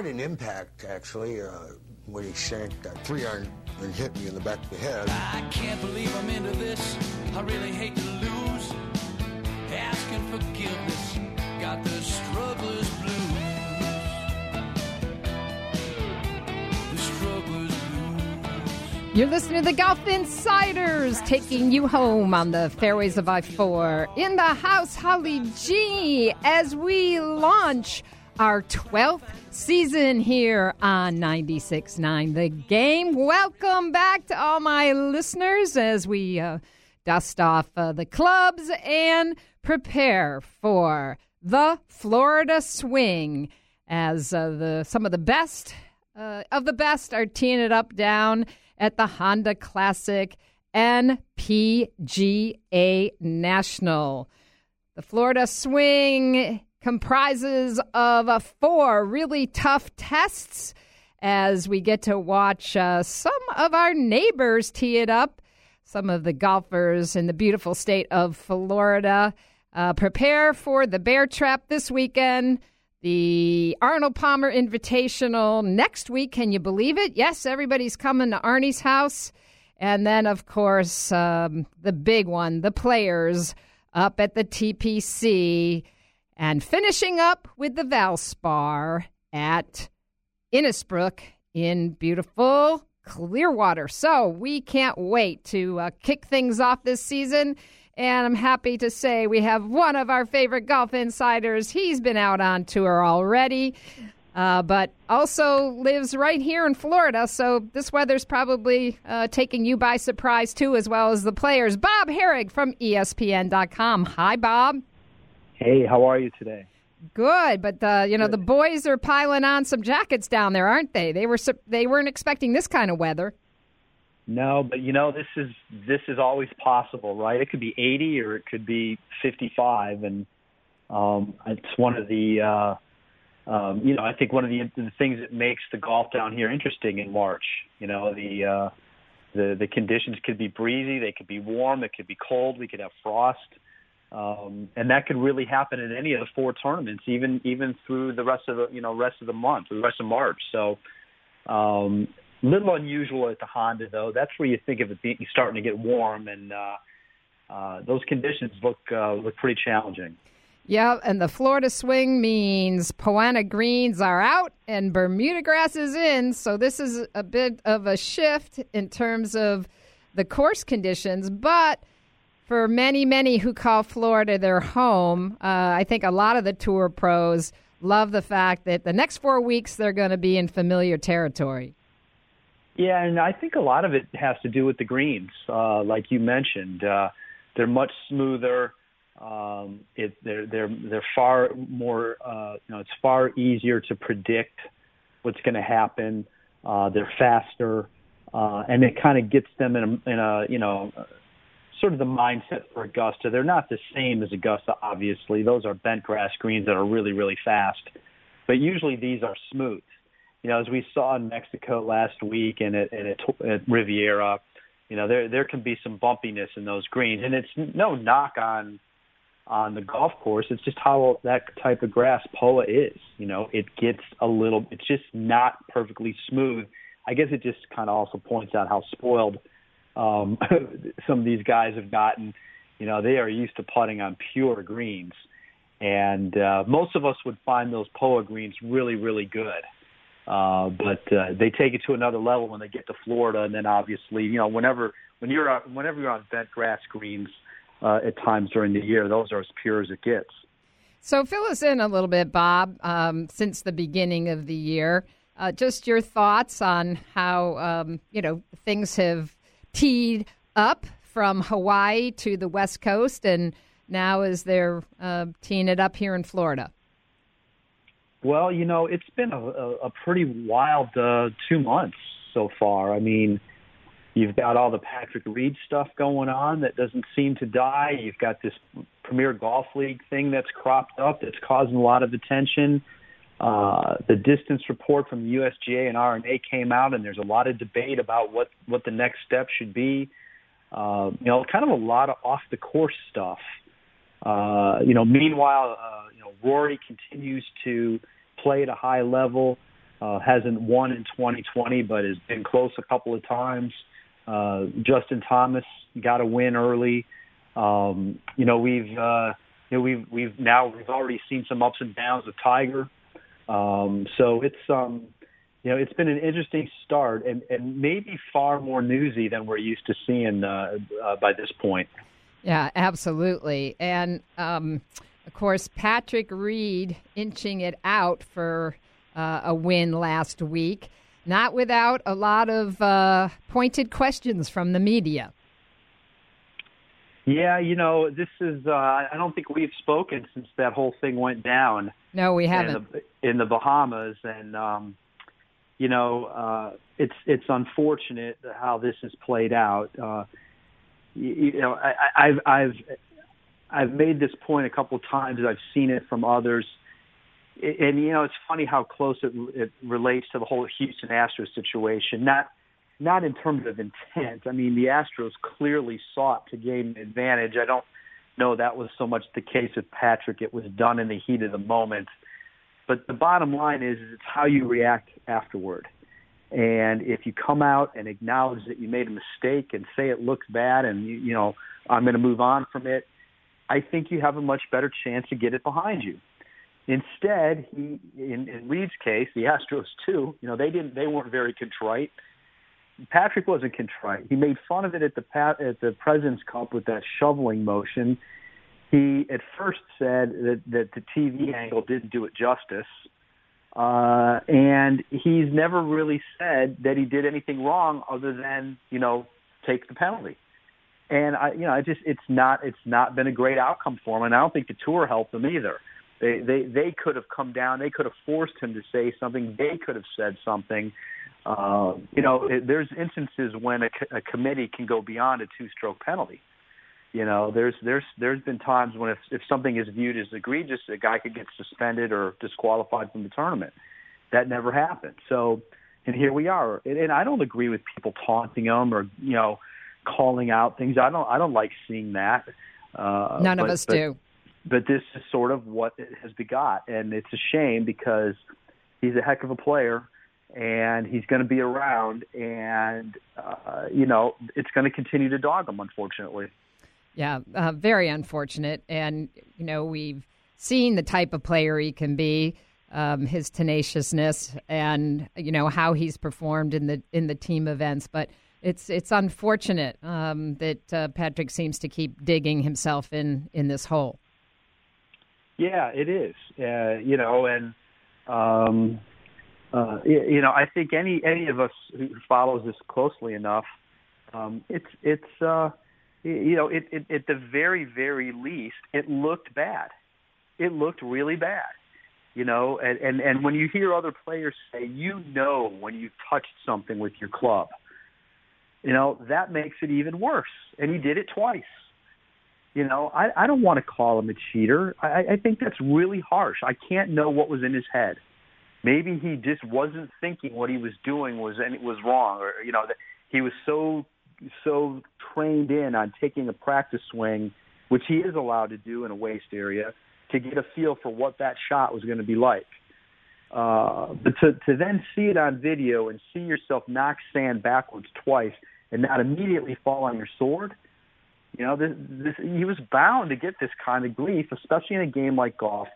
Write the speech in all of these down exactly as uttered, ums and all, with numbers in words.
quite an impact, actually, uh, when he sank that three iron and hit me in the back of the head. I can't believe I'm into this. I really hate to lose. Asking forgiveness. Got the struggler's blues. The struggler's blues. You're listening to the Golf Insiders, taking you home on the fairways of I four. In the house, Holly G, as we launch our twelfth season here on ninety-six point nine The Game. Welcome back to all my listeners as we uh, dust off uh, the clubs and prepare for the Florida Swing, as uh, the some of the best uh, of the best are teeing it up down at the Honda Classic and P G A National. The Florida Swing comprises of uh, four really tough tests as we get to watch uh, some of our neighbors tee it up, some of the golfers in the beautiful state of Florida. Uh, prepare for the Bear Trap this weekend, the Arnold Palmer Invitational next week. Can you believe it? Yes, everybody's coming to Arnie's house. And then, of course, um, the big one, the Players up at the T P C. And finishing up with the Valspar at Innisbrook in beautiful Clearwater. So we can't wait to uh, kick things off this season. And I'm happy to say we have one of our favorite golf insiders. He's been out on tour already, uh, but also lives right here in Florida. So this weather's probably uh, taking you by surprise, too, as well as the Players. Bob Harig from E S P N dot com. Hi, Bob. Hey, how are you today? Good, but uh, you know Good. The boys are piling on some jackets down there, aren't they? They were they weren't expecting this kind of weather. No, but you know this is this is always possible, right? It could be eighty or it could be fifty-five, and um, it's one of the uh, um, you know I think one of the, the things that makes the golf down here interesting in March. You know the uh, the the conditions could be breezy, they could be warm, it could be cold, we could have frost. Um, and that could really happen in any of the four tournaments, even even through the rest of the you know rest of the month, the rest of March. So, um, little unusual at the Honda though. That's where you think of it being starting to get warm, and uh, uh, those conditions look uh, look pretty challenging. Yeah, and the Florida Swing means Poana greens are out and Bermuda grass is in. So this is a bit of a shift in terms of the course conditions, but for many, many who call Florida their home, uh, I think a lot of the tour pros love the fact that the next four weeks they're going to be in familiar territory. Yeah, and I think a lot of it has to do with the greens, uh, like you mentioned. Uh, they're much smoother. Um, it, they're they're they're far more. Uh, you know, it's far easier to predict what's going to happen. Uh, they're faster, uh, and it kind of gets them in a, in a you know. sort of the mindset for Augusta. They're not the same as Augusta, obviously. Those are bent grass greens that are really, really fast. But usually these are smooth. You know, as we saw in Mexico last week and at, and at, at Riviera, you know, there there can be some bumpiness in those greens. And it's no knock on on the golf course. It's just how that type of grass, P O A, is. You know, it gets a little – it's just not perfectly smooth. I guess it just kind of also points out how spoiled – Um, some of these guys have gotten, you know, they are used to putting on pure greens. And uh, most of us would find those P O A greens really, really good. Uh, but uh, they take it to another level when they get to Florida. And then obviously, you know, whenever when you're out, whenever you're on bent grass greens uh, at times during the year, those are as pure as it gets. So fill us in a little bit, Bob, um, since the beginning of the year. Uh, just your thoughts on how, um, you know, things have teed up from Hawaii to the West Coast, and now is they're uh, teeing it up here in Florida. Well, you know, it's been a, a pretty wild uh, two months so far. I mean, you've got all the Patrick Reed stuff going on that doesn't seem to die. You've got this Premier Golf League thing that's cropped up that's causing a lot of attention. Uh, the distance report from the U S G A and R and A came out, and there's a lot of debate about what, what the next step should be. Uh, you know, kind of a lot of off-the-course stuff. Uh, you know, meanwhile, uh, you know, Rory continues to play at a high level. Uh, hasn't won in twenty twenty, but has been close a couple of times. Uh, Justin Thomas got a win early. Um, you know, we've uh, you know, we've we've now we've already seen some ups and downs with Tiger. Um, so it's um, you know, it's been an interesting start, and, and maybe far more newsy than we're used to seeing uh, uh, by this point. Yeah, absolutely, and um, of course Patrick Reed inching it out for Uh, a win last week, not without a lot of uh, pointed questions from the media. Yeah, you know, this is, uh, I don't think we've spoken since that whole thing went down. No, we haven't. In the, in the Bahamas, and, um, you know, uh, it's it's unfortunate how this has played out. Uh, you, you know, I, I've, I've, I've made this point a couple times. I've seen it from others. And, you know, it's funny how close it, it relates to the whole Houston Astros situation, not not in terms of intent. I mean, the Astros clearly sought to gain an advantage. I don't know that was so much the case with Patrick. It was done in the heat of the moment. But the bottom line is it's how you react afterward. And if you come out and acknowledge that you made a mistake and say it looks bad and, you, you know, I'm going to move on from it, I think you have a much better chance to get it behind you. Instead, he, in, in Reed's case, the Astros too, you know, they didn't, they weren't very contrite. Patrick wasn't contrite. He made fun of it at the at the President's Cup with that shoveling motion. He at first said that, that the T V angle didn't do it justice, uh, and he's never really said that he did anything wrong other than, you know, take the penalty. And I, you know, I just it's not it's not been a great outcome for him, and I don't think the tour helped him either. They, they they could have come down. They could have forced him to say something. They could have said something. Uh, you know, it, there's instances when a, co- a committee can go beyond a two-stroke penalty. You know, there's there's there's been times when if, if something is viewed as egregious, a guy could get suspended or disqualified from the tournament. That never happened. So, and here we are. And, and I don't agree with people taunting him or, you know, calling out things. I don't I don't like seeing that. Uh, None but, of us but, do. But this is sort of what it has begot, and it's a shame because he's a heck of a player, and he's going to be around, and, uh, you know, it's going to continue to dog him, unfortunately. Yeah, uh, very unfortunate, and, you know, we've seen the type of player he can be, um, his tenaciousness, and, you know, how he's performed in the in the team events, but It's it's unfortunate um, that uh, Patrick seems to keep digging himself in, in this hole. Yeah, it is. Uh, you know, and um, uh, you know, I think any any of us who follows this closely enough, um, it's it's uh, you know, it, it, at the very very least, it looked bad. It looked really bad. You know, and, and, and when you hear other players say, you know, when you touched something with your club, you know, that makes it even worse. And he did it twice. You know, I, I don't want to call him a cheater. I, I think that's really harsh. I can't know what was in his head. Maybe he just wasn't thinking what he was doing was and it was wrong, or you know, that he was so so trained in on taking a practice swing, which he is allowed to do in a waste area, to get a feel for what that shot was going to be like. Uh, but to, to then see it on video and see yourself knock sand backwards twice and not immediately fall on your sword, you know, this, this, he was bound to get this kind of grief, especially in a game like golf,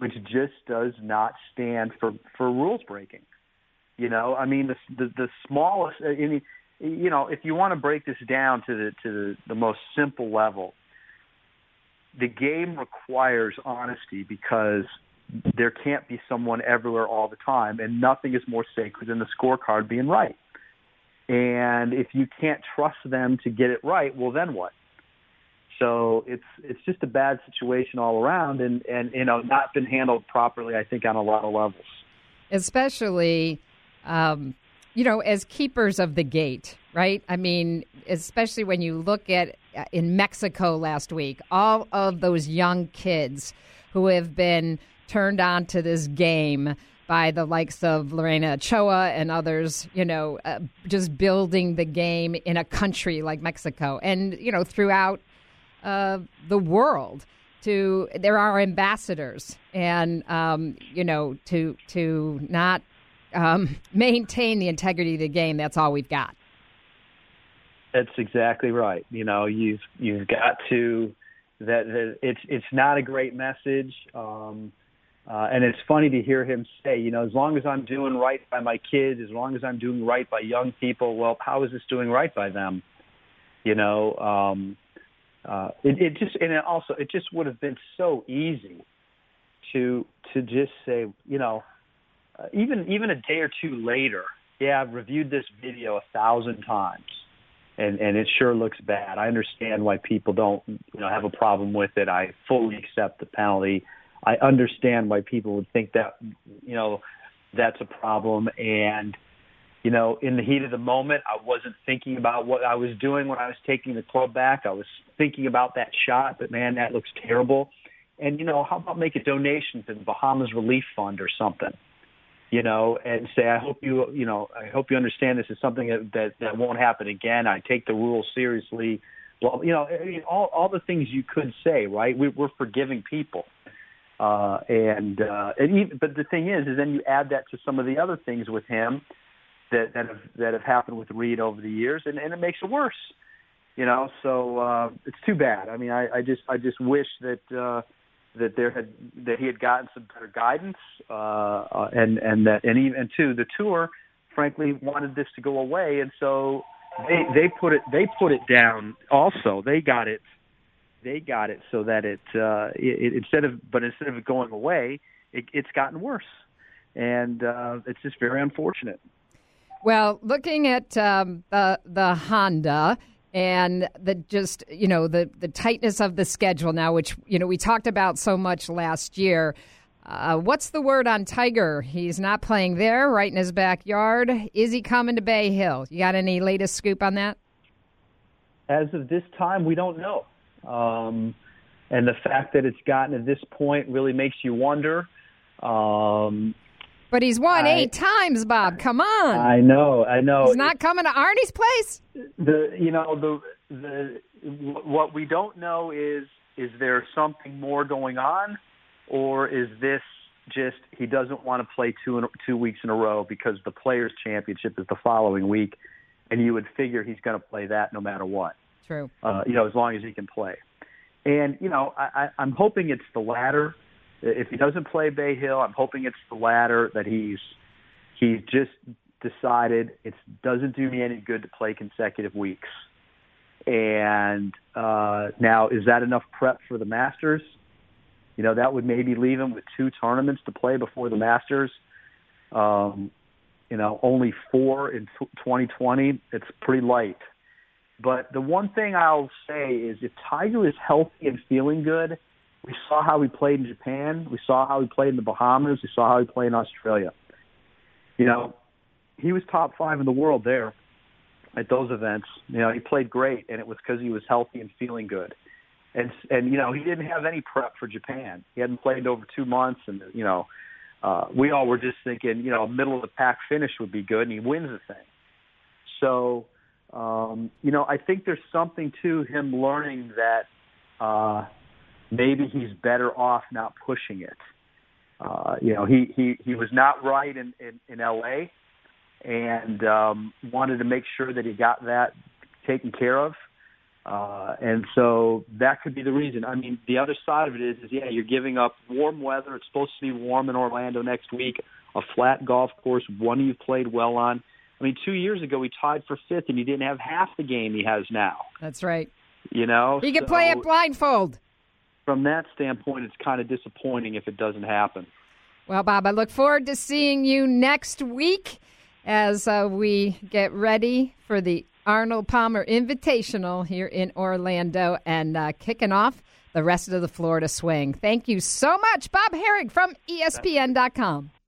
which just does not stand for, for rules breaking. You know, I mean, the the, the smallest, I mean, you know, if you want to break this down to the to the, the most simple level, the game requires honesty because there can't be someone everywhere all the time, and nothing is more sacred than the scorecard being right. And if you can't trust them to get it right, well, then what? So it's it's just a bad situation all around, and, and you know, not been handled properly, I think, on a lot of levels. Especially, um, you know, as keepers of the gate, right? I mean, especially when you look at in Mexico last week, all of those young kids who have been turned on to this game by the likes of Lorena Ochoa and others, you know, uh, just building the game in a country like Mexico and, you know, throughout uh, the world. To there are ambassadors and, um, you know, to to not um, maintain the integrity of the game, that's all we've got. That's exactly right. You know, you've you've got to that, that it's it's not a great message, um, uh, and it's funny to hear him say, you know, as long as I'm doing right by my kids, as long as I'm doing right by young people, well, how is this doing right by them? You know, um, uh, it, it just and it also it just would have been so easy to to just say, you know, uh, even even a day or two later, yeah, I've reviewed this video a thousand times. And, and it sure looks bad. I understand why people don't, you know, have a problem with it. I fully accept the penalty. I understand why people would think that, you know, that's a problem. And, you know, in the heat of the moment, I wasn't thinking about what I was doing when I was taking the club back. I was thinking about that shot, but, man, that looks terrible. And, you know, how about make a donation to the Bahamas Relief Fund or something? You know, and say, I hope you, you know, I hope you understand this is something that, that, that won't happen again. I take the rules seriously. Well, you know, I mean, all, all the things you could say, right? We, we're forgiving people. Uh, and, uh, and even, but the thing is, is then you add that to some of the other things with him that, that have, that have happened with Reed over the years, and, and it makes it worse, you know? So, uh, it's too bad. I mean, I, I just, I just wish that, uh, that there had that he had gotten some better guidance, uh, and and that and even and two the tour, frankly, wanted this to go away, and so they they put it they put it down. Also, they got it they got it so that it, uh, it, it instead of but instead of it going away, it, it's gotten worse, and uh, it's just very unfortunate. Well, looking at um, the the Honda. And the just, you know, the, the tightness of the schedule now, which, you know, we talked about so much last year. Uh, what's the word on Tiger? He's not playing there, right in his backyard. Is he coming to Bay Hill? You got any latest scoop on that? As of this time, we don't know. Um, and the fact that it's gotten to this point really makes you wonder. Um But he's won I, eight times, Bob. Come on. I know, I know. He's not it's, coming to Arnie's place. The you know the the what we don't know is is there something more going on, or is this just he doesn't want to play two in, two weeks in a row because the Players Championship is the following week, and you would figure he's going to play that no matter what. True. Uh, you know, as long as he can play, and you know I, I, I'm hoping it's the latter. If he doesn't play Bay Hill, I'm hoping it's the latter, that he's he's just decided it doesn't do me any good to play consecutive weeks. And uh, now, is that enough prep for the Masters? You know, that would maybe leave him with two tournaments to play before the Masters. Um, you know, only four in twenty twenty. It's pretty light. But the one thing I'll say is if Tiger is healthy and feeling good, we saw how he played in Japan. We saw how he played in the Bahamas. We saw how he played in Australia. You know, he was top five in the world there at those events. You know, he played great, and it was because he was healthy and feeling good. And, and you know, he didn't have any prep for Japan. He hadn't played over two months, and, you know, uh, we all were just thinking, you know, a middle-of-the-pack finish would be good, and he wins the thing. So, um, you know, I think there's something to him learning that uh, – maybe he's better off not pushing it. Uh, you know, he, he, he was not right in, in, in L A and um, wanted to make sure that he got that taken care of. Uh, and so that could be the reason. I mean, the other side of it is, is, yeah, you're giving up warm weather. It's supposed to be warm in Orlando next week, a flat golf course, one you've played well on. I mean, two years ago he tied for fifth, and he didn't have half the game he has now. That's right. You know? He could so, play it blindfold. From that standpoint, it's kind of disappointing if it doesn't happen. Well, Bob, I look forward to seeing you next week as uh, we get ready for the Arnold Palmer Invitational here in Orlando and uh, kicking off the rest of the Florida swing. Thank you so much, Bob Harig from E S P N dot com.